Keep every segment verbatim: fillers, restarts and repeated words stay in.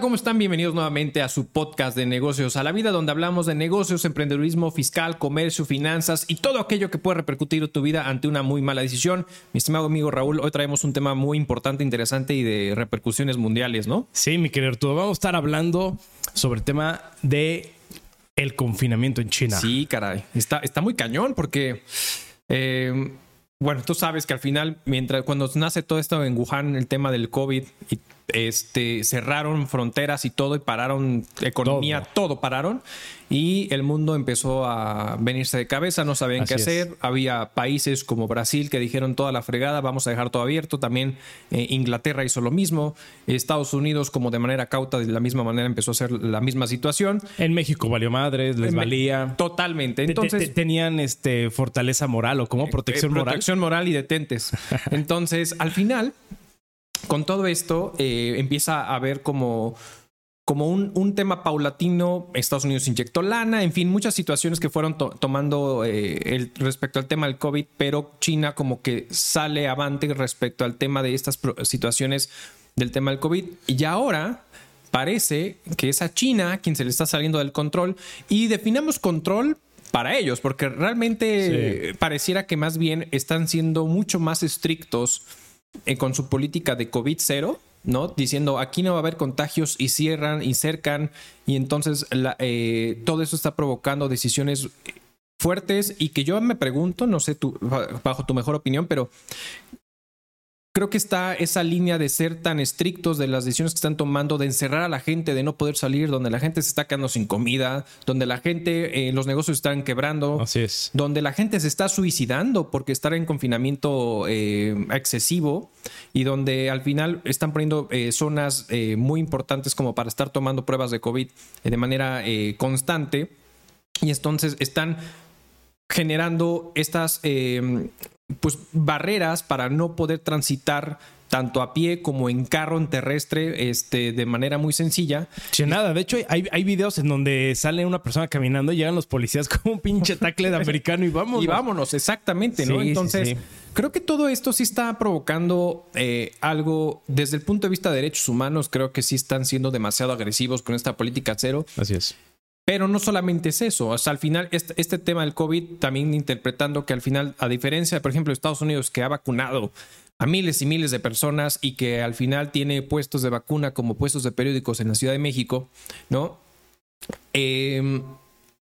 Hola, ¿cómo están? Bienvenidos nuevamente a su podcast de Negocios a la Vida, donde hablamos de negocios, emprendedurismo, fiscal, comercio, finanzas y todo aquello que puede repercutir en tu vida ante una muy mala decisión. Mi estimado amigo Raúl, hoy traemos un tema muy importante, interesante y de repercusiones mundiales, ¿no? Sí, mi querido Arturo. Vamos a estar hablando sobre el tema de el confinamiento en China. Sí, caray. Está, está muy cañón porque... Eh, Bueno, tú sabes que al final, mientras cuando nace todo esto en Wuhan, el tema del COVID, este, cerraron fronteras y todo, y pararon economía, todo, todo pararon. Y el mundo empezó a venirse de cabeza, no sabían Así qué hacer. Es. Había países como Brasil que dijeron toda la fregada, vamos a dejar todo abierto. También eh, Inglaterra hizo lo mismo. Estados Unidos, como de manera cauta, de la misma manera empezó a hacer la misma situación. En México valió madres, les en valía. Me- totalmente. Entonces te, te, tenían este, fortaleza moral o como protección eh, moral. Protección moral y detentes. Entonces, al final, con todo esto, eh, empieza a haber como, como un, un tema paulatino. Estados Unidos inyectó lana, en fin, muchas situaciones que fueron to- tomando eh, el, respecto al tema del COVID, pero China como que sale avante respecto al tema de estas pro- situaciones del tema del COVID. Y ahora parece que es a China quien se le está saliendo del control. Y definamos control para ellos, porque realmente sí. Pareciera que más bien están siendo mucho más estrictos eh, con su política de COVID cero, ¿no? Diciendo aquí no va a haber contagios y cierran y cercan, y entonces la, eh, todo eso está provocando decisiones fuertes y que yo me pregunto, no sé tú, bajo tu mejor opinión, pero creo que está esa línea de ser tan estrictos de las decisiones que están tomando, de encerrar a la gente, de no poder salir, donde la gente se está quedando sin comida, donde la gente, eh, los negocios están quebrando. Así es. Donde la gente se está suicidando porque estar en confinamiento eh, excesivo, y donde al final están poniendo eh, zonas eh, muy importantes como para estar tomando pruebas de COVID eh, de manera eh, constante. Y entonces están generando estas... Eh, pues barreras para no poder transitar tanto a pie como en carro, en terrestre, este, de manera muy sencilla. Che, nada. De hecho, hay, hay videos en donde sale una persona caminando y llegan los policías como un pinche tackle de americano y vámonos. Y vámonos, exactamente, ¿no? Sí, entonces, sí, sí. Creo que todo esto sí está provocando eh, algo. Desde el punto de vista de derechos humanos, creo que sí están siendo demasiado agresivos con esta política cero. Así es. Pero no solamente es eso, o sea, al final este, este tema del COVID también interpretando que al final, a diferencia de, por ejemplo, Estados Unidos, que ha vacunado a miles y miles de personas y que al final tiene puestos de vacuna como puestos de periódicos en la Ciudad de México, ¿no? Eh,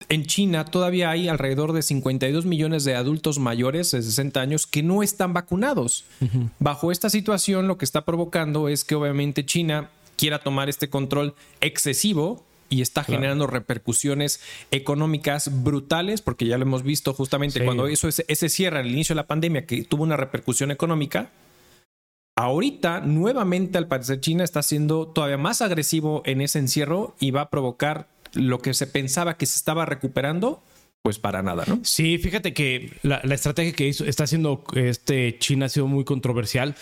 en China todavía hay alrededor de cincuenta y dos millones de adultos mayores de sesenta años que no están vacunados. Uh-huh. Bajo esta situación, lo que está provocando es que obviamente China quiera tomar este control excesivo y está generando claro. repercusiones económicas brutales, porque ya lo hemos visto justamente sí. cuando hizo ese, ese cierre al inicio de la pandemia, que tuvo una repercusión económica. Ahorita, nuevamente, al parecer, China está siendo todavía más agresivo en ese encierro y va a provocar lo que se pensaba que se estaba recuperando, pues para nada, ¿no? Sí, fíjate que la, la estrategia que hizo, está haciendo este China ha sido muy controversial,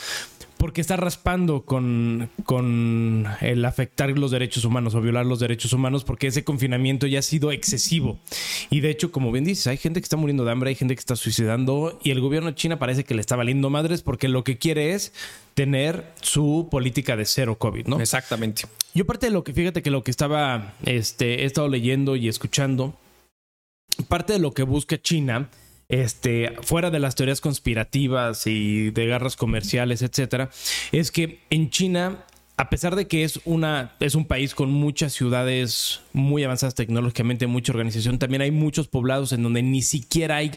porque está raspando con, con el afectar los derechos humanos o violar los derechos humanos, porque ese confinamiento ya ha sido excesivo. Y de hecho, como bien dices, hay gente que está muriendo de hambre, hay gente que está suicidando, y el gobierno de China parece que le está valiendo madres porque lo que quiere es tener su política de cero COVID, ¿no? Exactamente. Yo parte de lo que, fíjate que lo que estaba, este, he estado leyendo y escuchando, parte de lo que busca China... Este, fuera de las teorías conspirativas y de guerras comerciales, etcétera, es que en China, a pesar de que es una es un país con muchas ciudades muy avanzadas tecnológicamente, mucha organización, también hay muchos poblados en donde ni siquiera hay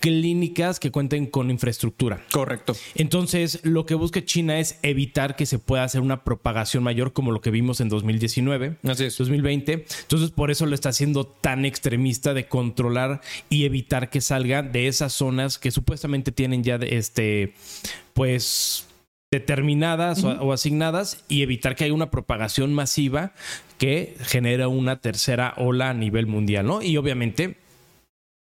clínicas que cuenten con infraestructura. Correcto. Entonces, lo que busca China es evitar que se pueda hacer una propagación mayor como lo que vimos en dos mil diecinueve, así es. dos mil veinte. Entonces, por eso lo está haciendo tan extremista de controlar y evitar que salga de esas zonas que supuestamente tienen ya de este, pues... determinadas uh-huh. o, o asignadas, y evitar que haya una propagación masiva que genera una tercera ola a nivel mundial, ¿no? Y obviamente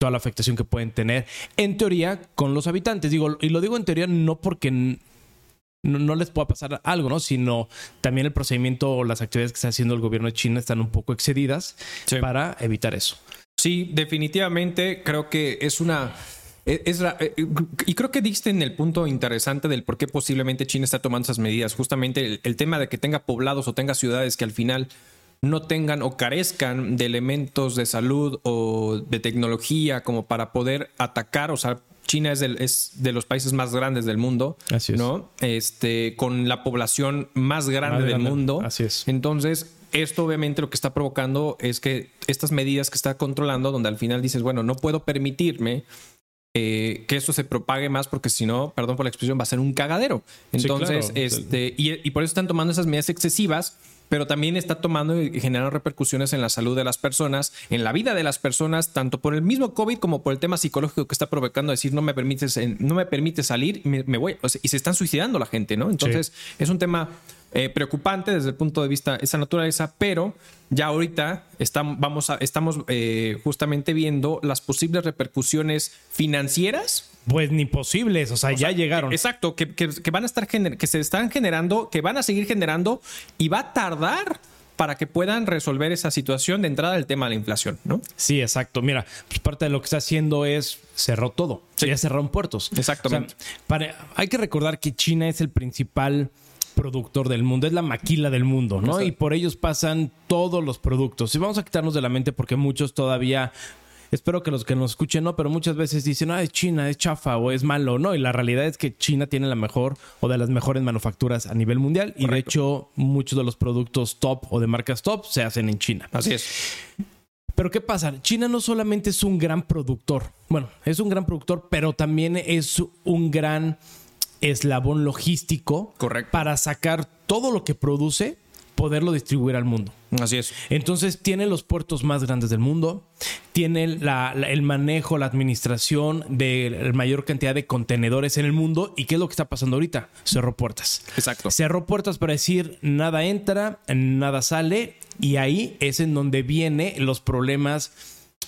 toda la afectación que pueden tener en teoría con los habitantes. Digo, y lo digo en teoría no porque n- no les pueda pasar algo, ¿no? Sino también el procedimiento o las actividades que está haciendo el gobierno de China están un poco excedidas sí. para evitar eso. Sí, definitivamente creo que es una... Es, es, y creo que diste en el punto interesante del por qué posiblemente China está tomando esas medidas. Justamente el, el tema de que tenga poblados o tenga ciudades que al final no tengan o carezcan de elementos de salud o de tecnología como para poder atacar. O sea, China es, del, es de los países más grandes del mundo. Así es. ¿No? Este, con la población más grande, más grande. del mundo. Así es. Entonces, esto obviamente lo que está provocando es que estas medidas que está controlando, donde al final dices, bueno, no puedo permitirme eh, que esto se propague más porque si no, perdón por la expresión, va a ser un cagadero. Entonces, sí, claro. este y, y por eso están tomando esas medidas excesivas, pero también está tomando y generando repercusiones en la salud de las personas, en la vida de las personas, tanto por el mismo COVID como por el tema psicológico que está provocando, decir, no me permites, no me permite salir, me, me voy. O sea, y se están suicidando la gente, ¿no? Entonces, sí. es un tema... Eh, preocupante desde el punto de vista de esa naturaleza, pero ya ahorita estamos, vamos a, estamos eh, justamente viendo las posibles repercusiones financieras. Pues ni posibles, o sea, o ya sea, llegaron. Exacto, que, que, que van a estar gener- que se están generando, que van a seguir generando y va a tardar para que puedan resolver esa situación de entrada del tema de la inflación, ¿no? Sí, exacto. Mira, pues parte de lo que está haciendo es cerró todo. Sí. Ya cerraron puertos. Exactamente. O sea, para, hay que recordar que China es el principal productor del mundo, es la maquila del mundo, ¿no? O sea, y por ellos pasan todos los productos. Y vamos a quitarnos de la mente porque muchos todavía, espero que los que nos escuchen no, pero muchas veces dicen, ah, es China, es chafa o es malo, ¿no? Y la realidad es que China tiene la mejor o de las mejores manufacturas a nivel mundial. Correcto. Y de hecho muchos de los productos top o de marcas top se hacen en China. Así es. Pero ¿qué pasa? China no solamente es un gran productor, bueno, es un gran productor, pero también es un gran eslabón logístico. Correcto. Para sacar todo lo que produce, poderlo distribuir al mundo. Así es. Entonces tiene los puertos más grandes del mundo, tiene la, la, el manejo, la administración de la mayor cantidad de contenedores en el mundo. ¿Y qué es lo que está pasando ahorita? Cerró puertas. Exacto. Cerró puertas para decir nada entra, nada sale, y ahí es en donde vienen los problemas,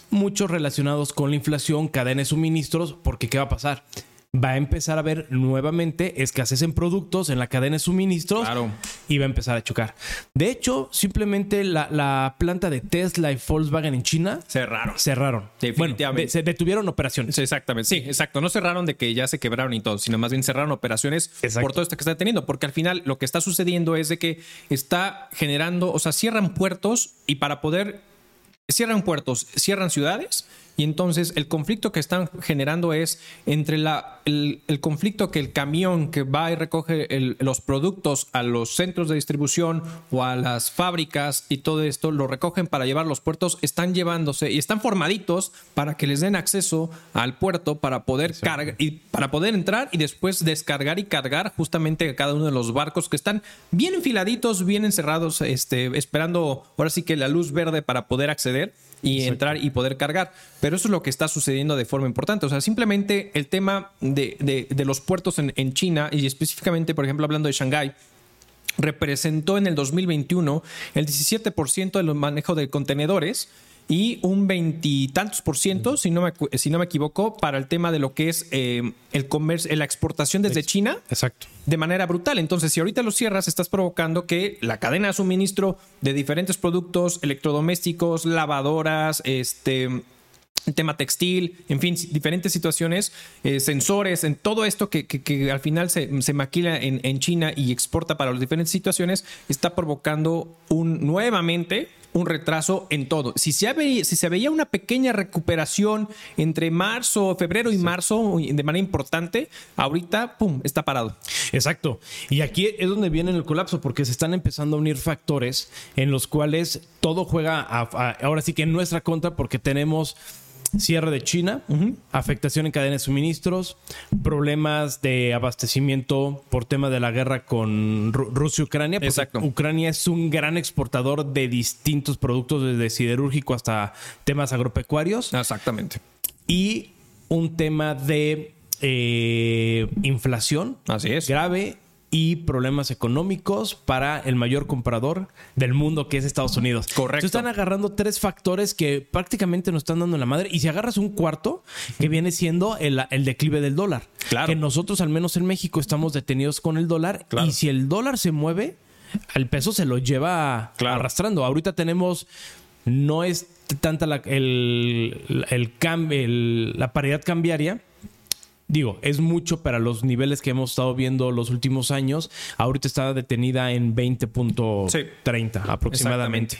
muchos relacionados con la inflación, cadena de suministros, porque ¿qué va a pasar? Va a empezar a haber nuevamente escasez en productos, en la cadena de suministros. Claro. Y va a empezar a chocar. De hecho, simplemente la, la planta de Tesla y Volkswagen en China cerraron. Cerraron. Definitivamente. Bueno, de, se detuvieron operaciones. Sí, exactamente. Sí, exacto. No cerraron de que ya se quebraron y todo, sino más bien cerraron operaciones. Exacto. Por todo esto que está teniendo. Porque al final lo que está sucediendo es de que está generando, o sea, cierran puertos y para poder... Cierran puertos, cierran ciudades y entonces el conflicto que están generando es entre la, el, el conflicto que el camión que va y recoge el, los productos a los centros de distribución o a las fábricas y todo esto lo recogen para llevar a los puertos, están llevándose y están formaditos para que les den acceso al puerto para poder, cargar, y para poder entrar y después descargar y cargar justamente a cada uno de los barcos que están bien enfiladitos, bien encerrados, este, esperando ahora sí que la luz verde para poder acceder y Exacto. entrar y poder cargar. Pero eso es lo que está sucediendo de forma importante. O sea, simplemente el tema de, de, de los puertos en, en China y específicamente, por ejemplo, hablando de Shanghái, representó en el dos mil veintiuno el diecisiete por ciento del manejo de contenedores y un veintitantos por ciento, si no, me, si no me equivoco, para el tema de lo que es eh, el comercio, la exportación desde China. Exacto. De manera brutal. Entonces, si ahorita lo cierras, estás provocando que la cadena de suministro de diferentes productos, electrodomésticos, lavadoras, este... tema textil, en fin, diferentes situaciones, eh, sensores, en todo esto que, que, que al final se, se maquila en, en China y exporta para las diferentes situaciones, está provocando un nuevamente un retraso en todo. Si se, ave, si se veía una pequeña recuperación entre marzo, febrero y marzo de manera importante, ahorita, pum, está parado. Exacto. Y aquí es donde viene el colapso, porque se están empezando a unir factores en los cuales todo juega a, a, ahora sí que en nuestra contra, porque tenemos... Cierre de China, uh-huh. afectación en cadena de suministros, problemas de abastecimiento por tema de la guerra con Ru- Rusia y Ucrania. Exacto. Ucrania es un gran exportador de distintos productos, desde siderúrgico hasta temas agropecuarios. Exactamente. Y un tema de eh, inflación. Así es. Grave. Y problemas económicos para el mayor comprador del mundo, que es Estados Unidos. Correcto. Se están agarrando tres factores que prácticamente nos están dando la madre. Y si agarras un cuarto, que viene siendo el, el declive del dólar. Claro. Que nosotros, al menos en México, estamos detenidos con el dólar. Claro. Y si el dólar se mueve, el peso se lo lleva claro. arrastrando. Ahorita tenemos... No es tanta la, el, el, el, el, la paridad cambiaria... digo, es mucho para los niveles que hemos estado viendo los últimos años. Ahorita está detenida en veinte punto treinta sí, aproximadamente.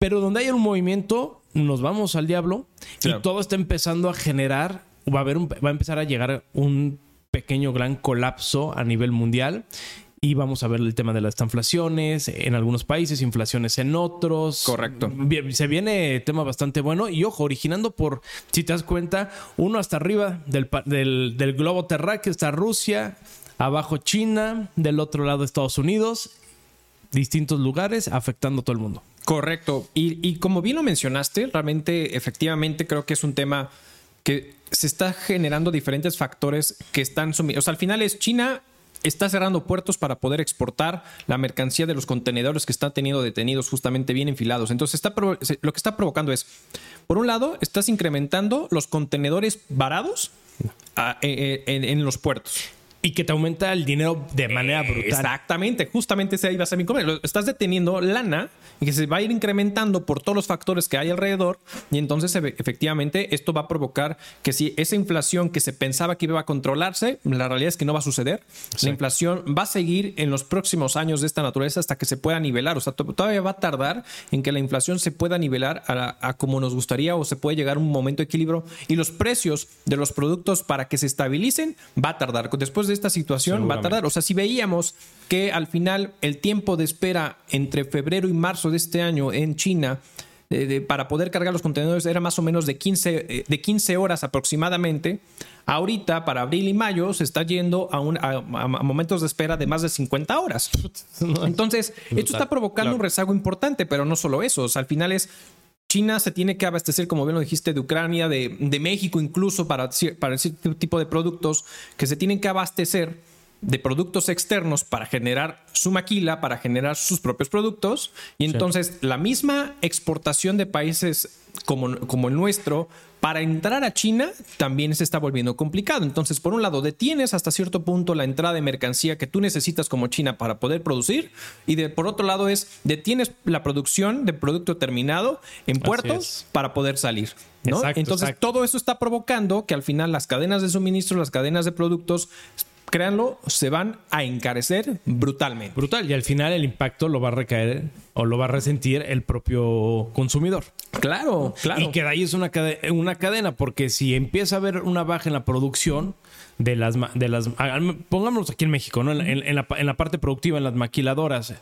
Pero donde haya un movimiento, nos vamos al diablo. Claro. Y todo está empezando a generar, va a, haber un, va a empezar a llegar un pequeño gran colapso a nivel mundial. Y vamos a ver el tema de las estanflaciones en algunos países, inflaciones en otros. Correcto. Se viene tema bastante bueno. Y ojo, originando por, si te das cuenta, uno hasta arriba del, del, del globo terráqueo está Rusia, abajo China, del otro lado Estados Unidos, distintos lugares afectando a todo el mundo. Correcto. Y, y como bien lo mencionaste, realmente, efectivamente, creo que es un tema que se está generando diferentes factores que están sumidos. O sea, al final es China... Está cerrando puertos para poder exportar la mercancía de los contenedores que están teniendo detenidos, justamente bien enfilados. Entonces, está provo- lo que está provocando es, por un lado, estás incrementando los contenedores varados a, eh, en, en los puertos. Y que te aumenta el dinero de manera brutal. Exactamente, justamente ese ahí va a ser mi comentario. Estás deteniendo lana y que se va a ir incrementando por todos los factores que hay alrededor. Y entonces, efectivamente, esto va a provocar que si esa inflación que se pensaba que iba a controlarse, la realidad es que no va a suceder. Sí. La inflación va a seguir en los próximos años de esta naturaleza hasta que se pueda nivelar. O sea, todavía va a tardar en que la inflación se pueda nivelar a, a como nos gustaría, o se puede llegar a un momento de equilibrio. Y los precios de los productos, para que se estabilicen, va a tardar. Después de esta situación va a tardar. O sea, si veíamos que al final el tiempo de espera entre febrero y marzo de este año en China eh, de, para poder cargar los contenedores era más o menos de quince, eh, de quince horas aproximadamente, ahorita para abril y mayo se está yendo a, un, a, a momentos de espera de más de cincuenta horas. Entonces, esto está provocando un rezago importante, pero no solo eso. O sea, al final es... China se tiene que abastecer, como bien lo dijiste, de Ucrania, de, de México incluso, para, para cierto tipo de productos que se tienen que abastecer de productos externos para generar su maquila, para generar sus propios productos. Y entonces sí. La misma exportación de países como, como el nuestro para entrar a China también se está volviendo complicado. Entonces, por un lado, detienes hasta cierto punto la entrada de mercancía que tú necesitas como China para poder producir. Y de, por otro lado, es detienes la producción de producto terminado en puertos para poder salir, ¿no? Exacto, entonces, exacto. Todo eso está provocando que al final las cadenas de suministro, las cadenas de productos... Créanlo, se van a encarecer brutalmente. Brutal. Y al final el impacto lo va a recaer o lo va a resentir el propio consumidor. Claro, claro. Y que de ahí es una cadena, una cadena porque si empieza a haber una baja en la producción de las... de las pongámonos aquí en México, ¿no? En, en, en, la, en la parte productiva, en las maquiladoras,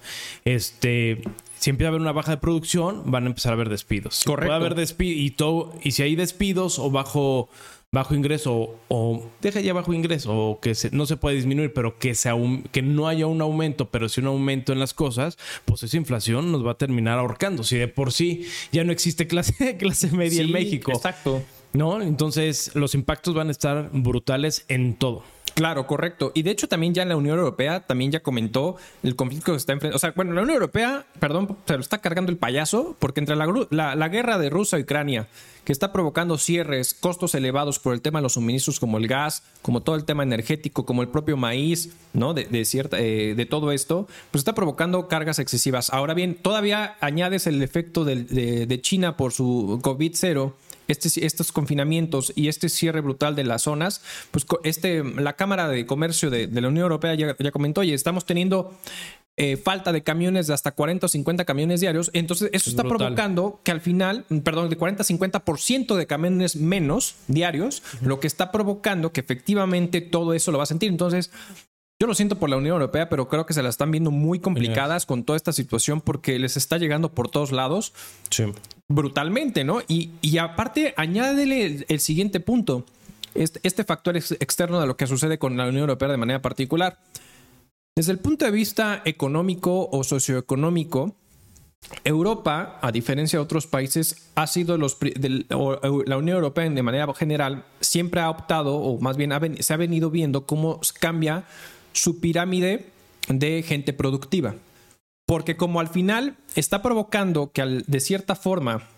este... Si empieza a haber una baja de producción, van a empezar a haber despidos. Correcto. Va a haber despidos y todo, y si hay despidos o bajo, bajo ingreso o, o deja ya bajo ingreso o que se, no se puede disminuir, pero que se que no haya un aumento, pero sí un aumento en las cosas, pues esa inflación nos va a terminar ahorcando. Si de por sí ya no existe clase clase media sí, en México, exacto, ¿no? Entonces los impactos van a estar brutales en todo. Claro, correcto. Y de hecho también ya en la Unión Europea también ya comentó el conflicto que está enfrentando. O sea, bueno, la Unión Europea, perdón, se lo está cargando el payaso porque entre la, la, la guerra de Rusia y Ucrania, que está provocando cierres, costos elevados por el tema de los suministros como el gas, como todo el tema energético, como el propio maíz, ¿no? De, de, cierta, eh, de todo esto, pues está provocando cargas excesivas. Ahora bien, todavía añades el efecto de, de, de China por su COVID cero. Este, estos confinamientos y este cierre brutal de las zonas, pues este, la Cámara de Comercio de, de la Unión Europea ya, ya comentó, oye, estamos teniendo eh, falta de camiones de hasta cuarenta o cincuenta camiones diarios. Entonces, eso es está brutal. Provocando que al final, perdón, de cuarenta a cincuenta por ciento de camiones menos diarios, uh-huh. Lo que está provocando que efectivamente todo eso lo va a sentir. Entonces, yo lo siento por la Unión Europea, pero creo que se la están viendo muy complicadas con toda esta situación porque les está llegando por todos lados. Sí. Brutalmente, ¿no? Y, y aparte, añádele el, el siguiente punto. Este, este factor ex, externo de lo que sucede con la Unión Europea de manera particular. Desde el punto de vista económico o socioeconómico, Europa, a diferencia de otros países, ha sido los del, o, la Unión Europea de manera general siempre ha optado, o más bien ha ven, se ha venido viendo cómo cambia su pirámide de gente productiva. Porque como al final está provocando que al, de cierta forma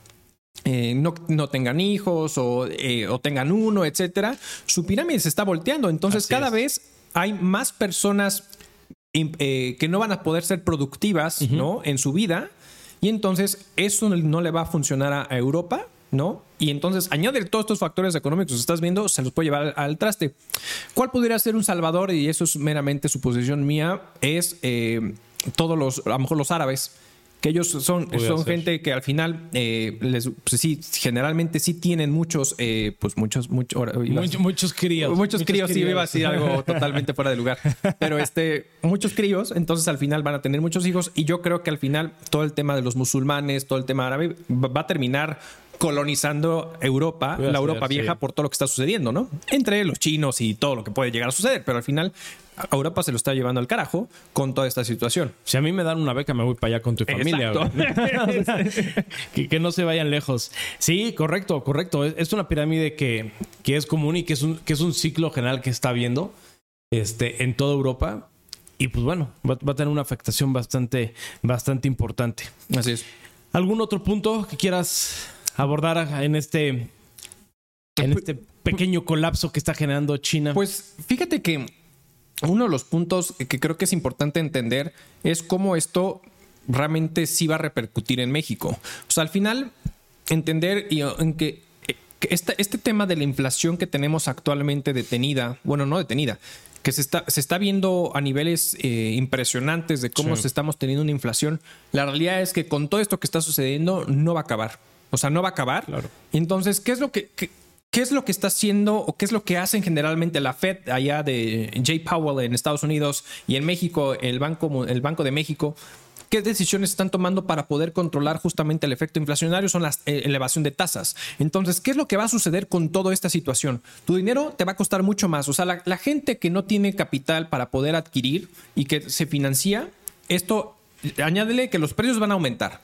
eh, no, no tengan hijos o, eh, o tengan uno, etcétera, su pirámide se está volteando. Entonces así cada es. Vez hay más personas eh, que no van a poder ser productivas, uh-huh. ¿no? En su vida. Y entonces eso no le va a funcionar a Europa ¿no? Y entonces añade todos estos factores económicos que estás viendo, se los puede llevar al, al traste. ¿Cuál podría ser un salvador? Y eso es meramente suposición mía, es eh, todos los, a lo mejor los árabes, que ellos son, son gente que al final eh, les, pues sí, generalmente sí tienen muchos eh, pues muchos muchos Mucho, muchos críos muchos, muchos críos, críos. Sí, iba a decir algo totalmente fuera de lugar, pero este muchos críos, entonces al final van a tener muchos hijos, y yo creo que al final todo el tema de los musulmanes, todo el tema árabe va a terminar colonizando Europa, la Europa vieja, sí, por todo lo que está sucediendo, ¿no? Entre los chinos y todo lo que puede llegar a suceder, pero al final Europa se lo está llevando al carajo con toda esta situación. Si a mí me dan una beca, me voy para allá con tu familia. O sea, que, que no se vayan lejos. Sí, correcto, correcto. Es, es una pirámide que, que es común y que es, un, que es un ciclo general que está viendo este, en toda Europa. Y pues bueno, va, va a tener una afectación bastante, bastante importante. Así es. ¿Algún otro punto que quieras abordar en este, en este pequeño colapso que está generando China? Pues fíjate que uno de los puntos que creo que es importante entender es cómo esto realmente sí va a repercutir en México. O sea, al final, entender y en que este, este tema de la inflación que tenemos actualmente detenida, bueno, no detenida, que se está, se está viendo a niveles eh, impresionantes de cómo sí. se estamos teniendo una inflación. La realidad es que con todo esto que está sucediendo no va a acabar. O sea, no va a acabar. Claro. Entonces, ¿qué es lo que, qué, qué es lo que está haciendo o qué es lo que hacen generalmente la Fed allá de Jay Powell en Estados Unidos y en México, el Banco, el Banco de México? ¿Qué decisiones están tomando para poder controlar justamente el efecto inflacionario? Son la elevación de tasas. Entonces, ¿qué es lo que va a suceder con toda esta situación? Tu dinero te va a costar mucho más. O sea, la, la gente que no tiene capital para poder adquirir y que se financia, esto, añádele que los precios van a aumentar.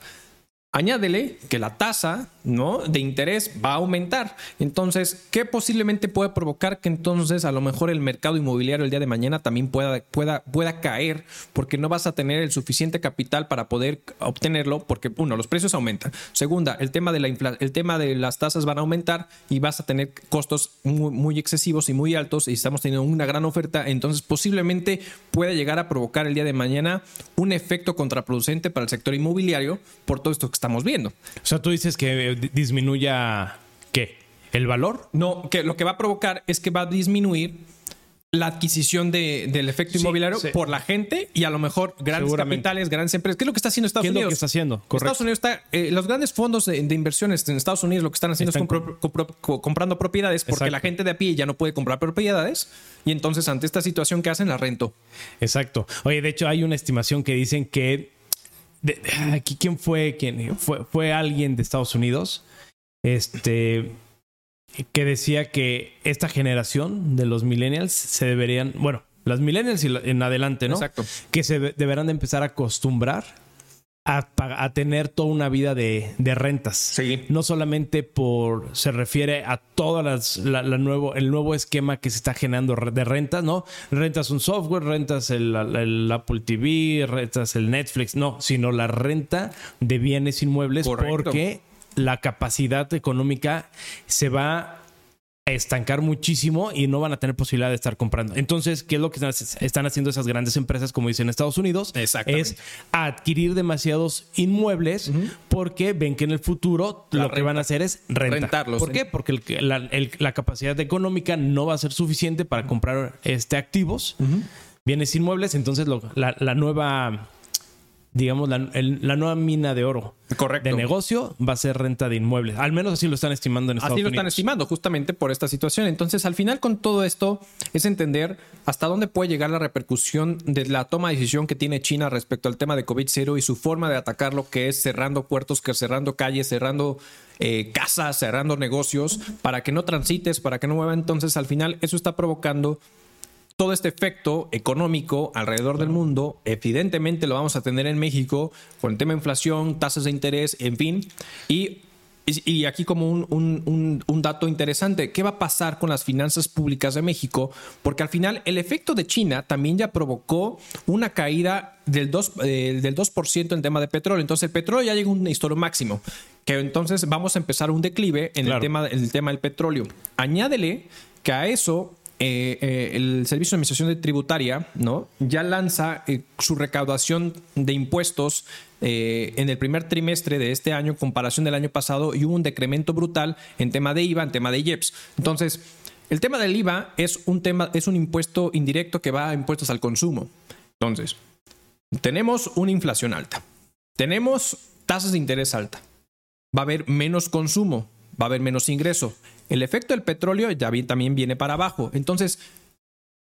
Añádele que la tasa, ¿no?, de interés va a aumentar. Entonces, ¿qué posiblemente puede provocar que entonces a lo mejor el mercado inmobiliario el día de mañana también pueda, pueda, pueda caer? Porque no vas a tener el suficiente capital para poder obtenerlo porque, uno, los precios aumentan. Segunda, el tema de la infla- el tema de las tasas van a aumentar y vas a tener costos muy, muy excesivos y muy altos, y estamos teniendo una gran oferta. Entonces, posiblemente pueda llegar a provocar el día de mañana un efecto contraproducente para el sector inmobiliario por todo esto que estamos viendo. O sea, tú dices que disminuya, ¿qué? ¿El valor? No, que lo que va a provocar es que va a disminuir la adquisición de, del efecto sí, inmobiliario sí. por la gente y a lo mejor grandes capitales, grandes empresas. ¿Qué es lo que está haciendo Estados ¿Qué Unidos? ¿Qué es lo que está haciendo? Correcto. Estados Unidos está... Eh, los grandes fondos de, de inversiones en Estados Unidos lo que están haciendo están es compro, compro, compro, comprando propiedades porque exacto. la gente de a pie ya no puede comprar propiedades, y entonces ante esta situación, ¿qué hacen? La rento. Exacto. Oye, de hecho hay una estimación que dicen que De, de, ¿Quién fue? ¿Quién fue? Fue alguien de Estados Unidos este, que decía que esta generación de los millennials se deberían, bueno, las millennials en adelante, ¿no? Exacto. Que se deberán de empezar a acostumbrar a, a tener toda una vida de, de rentas. Sí. No solamente por, se refiere a todas las, la, la nuevo, el nuevo esquema que se está generando de rentas, ¿no? Rentas un software, rentas el, el Apple T V, rentas el Netflix, no, sino la renta de bienes inmuebles. Correcto. Porque la capacidad económica se va a estancar muchísimo y no van a tener posibilidad de estar comprando. Entonces, ¿qué es lo que están haciendo esas grandes empresas, como dicen en Estados Unidos? Es adquirir demasiados inmuebles uh-huh. porque ven que en el futuro la lo renta. que van a hacer es rentar. rentarlos. ¿Por qué? Porque el, la, el, la capacidad económica no va a ser suficiente para comprar este, activos, uh-huh. bienes inmuebles. Entonces, lo, la, la nueva... digamos, la, el, la nueva mina de oro Correcto. de negocio va a ser renta de inmuebles. Al menos así lo están estimando en Estados Unidos. Así lo están estimando justamente por esta situación. Entonces, al final con todo esto es entender hasta dónde puede llegar la repercusión de la toma de decisión que tiene China respecto al tema de COVID cero y su forma de atacarlo, que es cerrando puertos, que cerrando calles, cerrando eh, casas, cerrando negocios, para que no transites, para que no mueva. Entonces, al final eso está provocando todo este efecto económico alrededor del mundo. Evidentemente lo vamos a tener en México con el tema de inflación, tasas de interés, en fin. Y, y aquí como un, un, un, un dato interesante, ¿qué va a pasar con las finanzas públicas de México? Porque al final el efecto de China también ya provocó una caída del dos por ciento en tema de petróleo. Entonces el petróleo ya llegó a un histórico máximo, que entonces vamos a empezar un declive en claro. el tema, el tema del petróleo. Añádele que a eso eh, eh, el Servicio de Administración de Tributaria, ¿no?, ya lanza eh, su recaudación de impuestos eh, en el primer trimestre de este año en comparación del año pasado, y hubo un decremento brutal en tema de I V A, en tema de I E P S. Entonces, el tema del I V A es un tema, es un impuesto indirecto que va a impuestos al consumo. Entonces, tenemos una inflación alta, tenemos tasas de interés alta, va a haber menos consumo, va a haber menos ingreso. El efecto del petróleo ya vi, también viene para abajo. Entonces,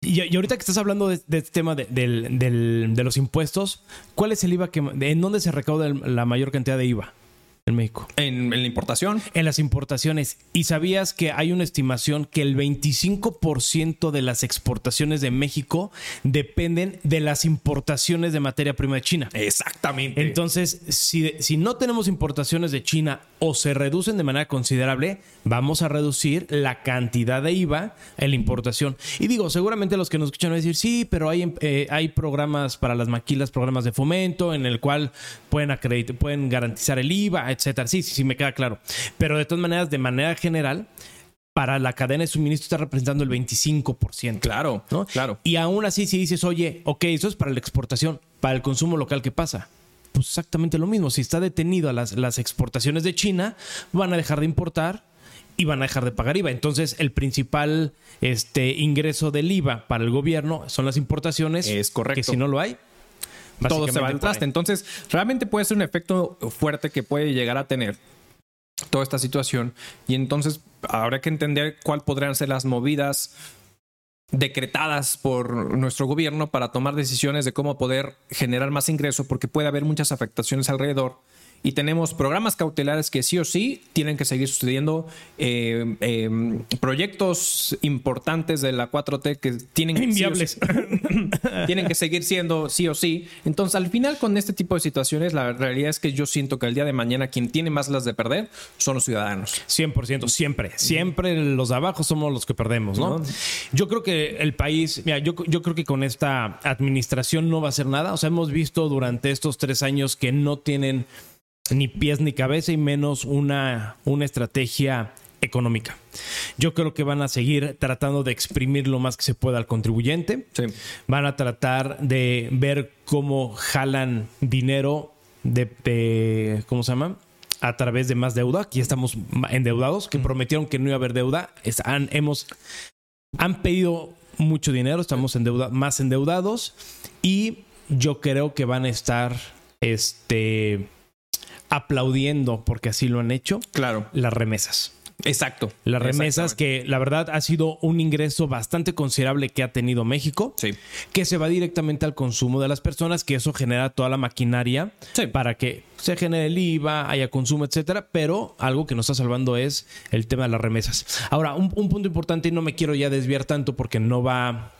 y, y ahorita que estás hablando de, de este tema de, del, del, de los impuestos, ¿cuál es el I V A que, de, en dónde se recauda el, la mayor cantidad de I V A? En México. En, en la importación. En las importaciones. ¿Y sabías que hay una estimación que el veinticinco por ciento de las exportaciones de México dependen de las importaciones de materia prima de China? Exactamente. Entonces, si, si no tenemos importaciones de China o se reducen de manera considerable, vamos a reducir la cantidad de I V A en la importación. Y digo, seguramente los que nos escuchan van a decir, sí, pero hay, eh, hay programas para las maquilas, programas de fomento en el cual pueden acreditar, pueden garantizar el I V A, etcétera. Sí, sí, sí, me queda claro. Pero de todas maneras, de manera general, para la cadena de suministro está representando el veinticinco por ciento. Claro, ¿no? Claro. Y aún así, si dices, oye, ok, eso es para la exportación, para el consumo local, ¿qué pasa? Pues exactamente lo mismo. Si está detenido a las, las exportaciones de China, van a dejar de importar y van a dejar de pagar I V A. Entonces, el principal este, ingreso del I V A para el gobierno son las importaciones. Es correcto. Que si no lo hay, todo se va al traste. Entonces, realmente puede ser un efecto fuerte que puede llegar a tener toda esta situación. Y entonces habrá que entender cuál podrían ser las movidas decretadas por nuestro gobierno para tomar decisiones de cómo poder generar más ingreso, porque puede haber muchas afectaciones alrededor. Y tenemos programas cautelares que sí o sí tienen que seguir sucediendo, eh, eh, proyectos importantes de la cuatro T que tienen inviables, sí sí, tienen que seguir siendo sí o sí. Entonces, al final, con este tipo de situaciones, la realidad es que yo siento que el día de mañana quien tiene más las de perder son los ciudadanos. cien por ciento, siempre. Siempre los de abajo somos los que perdemos, ¿no? ¿No? Yo creo que el país, mira, yo, yo creo que con esta administración no va a hacer nada. O sea, hemos visto durante estos tres años que no tienen ni pies ni cabeza y menos una, una estrategia económica. Yo creo que van a seguir tratando de exprimir lo más que se pueda al contribuyente. Sí. Van a tratar de ver cómo jalan dinero de, de ¿cómo se llama? A través de más deuda. Aquí estamos endeudados, que prometieron que no iba a haber deuda. Es, han, hemos, han pedido mucho dinero, estamos endeuda, más endeudados, y yo creo que van a estar este... aplaudiendo, porque así lo han hecho, claro, las remesas. Exacto. Las remesas, que la verdad ha sido un ingreso bastante considerable que ha tenido México, sí, que se va directamente al consumo de las personas, que eso genera toda la maquinaria, sí, para que se genere el I V A, haya consumo, etcétera. Pero algo que nos está salvando es el tema de las remesas. Ahora, un, un punto importante, y no me quiero ya desviar tanto porque no va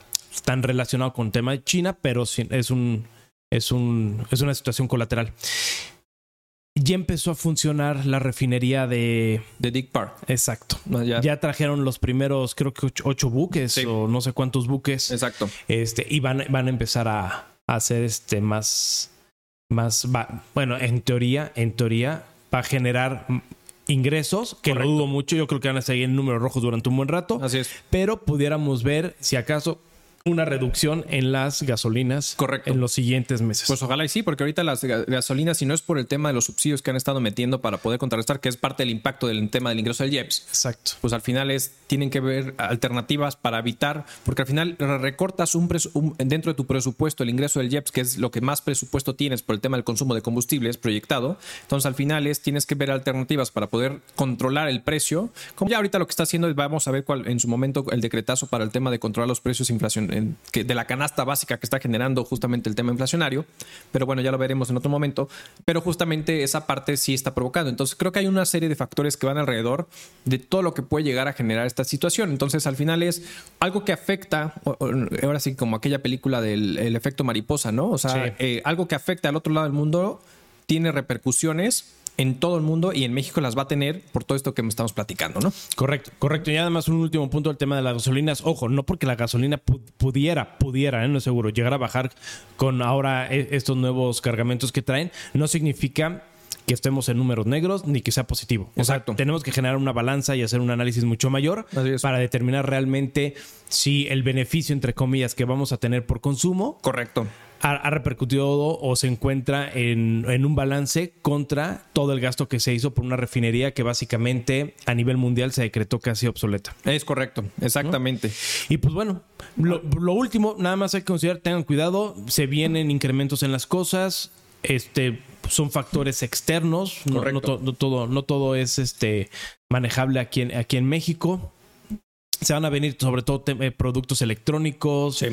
tan relacionado con el tema de China, pero es un, es un, es una situación colateral. Ya empezó a funcionar la refinería de... De Deer Park. Exacto. No, ya. ya trajeron los primeros, creo que ocho, ocho buques, sí, o no sé cuántos buques. Exacto. Este, y van, van a empezar a, a hacer este más... más va, bueno, en teoría, en teoría, va a generar ingresos, que correcto, lo dudo mucho. Yo creo que van a seguir en números rojos durante un buen rato. Así es. Pero pudiéramos ver, si acaso, una reducción en las gasolinas, correcto, en los siguientes meses. Pues ojalá y sí, porque ahorita las gasolinas, si no es por el tema de los subsidios que han estado metiendo para poder contrarrestar, que es parte del impacto del tema del ingreso del I E P S. Exacto. Pues al final es, tienen que ver alternativas para evitar, porque al final recortas un presu, un, dentro de tu presupuesto el ingreso del I E P S, que es lo que más presupuesto tienes por el tema del consumo de combustibles proyectado. Entonces al final es, tienes que ver alternativas para poder controlar el precio. Como ya ahorita lo que está haciendo es, vamos a ver cuál en su momento el decretazo para el tema de controlar los precios inflacionarios de la canasta básica que está generando justamente el tema inflacionario, pero bueno, ya lo veremos en otro momento, pero justamente esa parte sí está provocando. Entonces creo que hay una serie de factores que van alrededor de todo lo que puede llegar a generar esta situación. Entonces al final es algo que afecta, ahora sí, como aquella película del el efecto mariposa, ¿no? O sea, sí, eh, algo que afecta al otro lado del mundo tiene repercusiones en todo el mundo, y en México las va a tener por todo esto que me estamos platicando, ¿no? Correcto, correcto. Y además un último punto del tema de las gasolinas. Ojo, no porque la gasolina pu- pudiera, pudiera, ¿eh? no es seguro, llegar a bajar con ahora estos nuevos cargamentos que traen, no significa que estemos en números negros ni que sea positivo. Exacto. O sea, tenemos que generar una balanza y hacer un análisis mucho mayor para determinar realmente si el beneficio, entre comillas, que vamos a tener por consumo, correcto, ha, ha repercutido o se encuentra en, en un balance contra todo el gasto que se hizo por una refinería que básicamente a nivel mundial se decretó casi obsoleta. Es correcto, exactamente. ¿No? Y pues bueno, lo, lo último, nada más hay que considerar, tengan cuidado, se vienen incrementos en las cosas, este... son factores externos, no, no, to, no, todo, no todo es este manejable aquí en, aquí en México. Se van a venir sobre todo te, productos electrónicos, sí.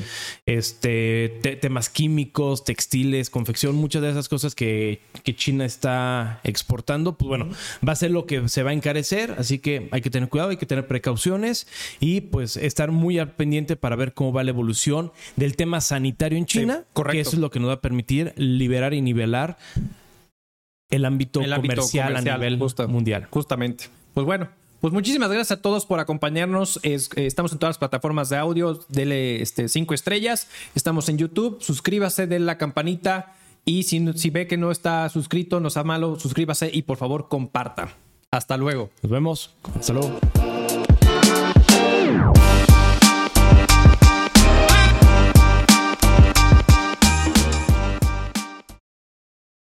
este te, temas químicos, textiles, confección, muchas de esas cosas que, que China está exportando, pues bueno, va a ser lo que se va a encarecer, así que hay que tener cuidado, hay que tener precauciones y pues estar muy al pendiente para ver cómo va la evolución del tema sanitario en China, sí, correcto, que eso es lo que nos va a permitir liberar y nivelar el ámbito, el ámbito comercial, comercial a nivel justa, mundial. Justamente. Pues bueno, pues muchísimas gracias a todos por acompañarnos. Es, eh, estamos en todas las plataformas de audio. Dele este, cinco estrellas. Estamos en YouTube. Suscríbase, denle la campanita. Y si, si ve que no está suscrito, no está malo, suscríbase y por favor comparta. Hasta luego. Nos vemos. Hasta luego.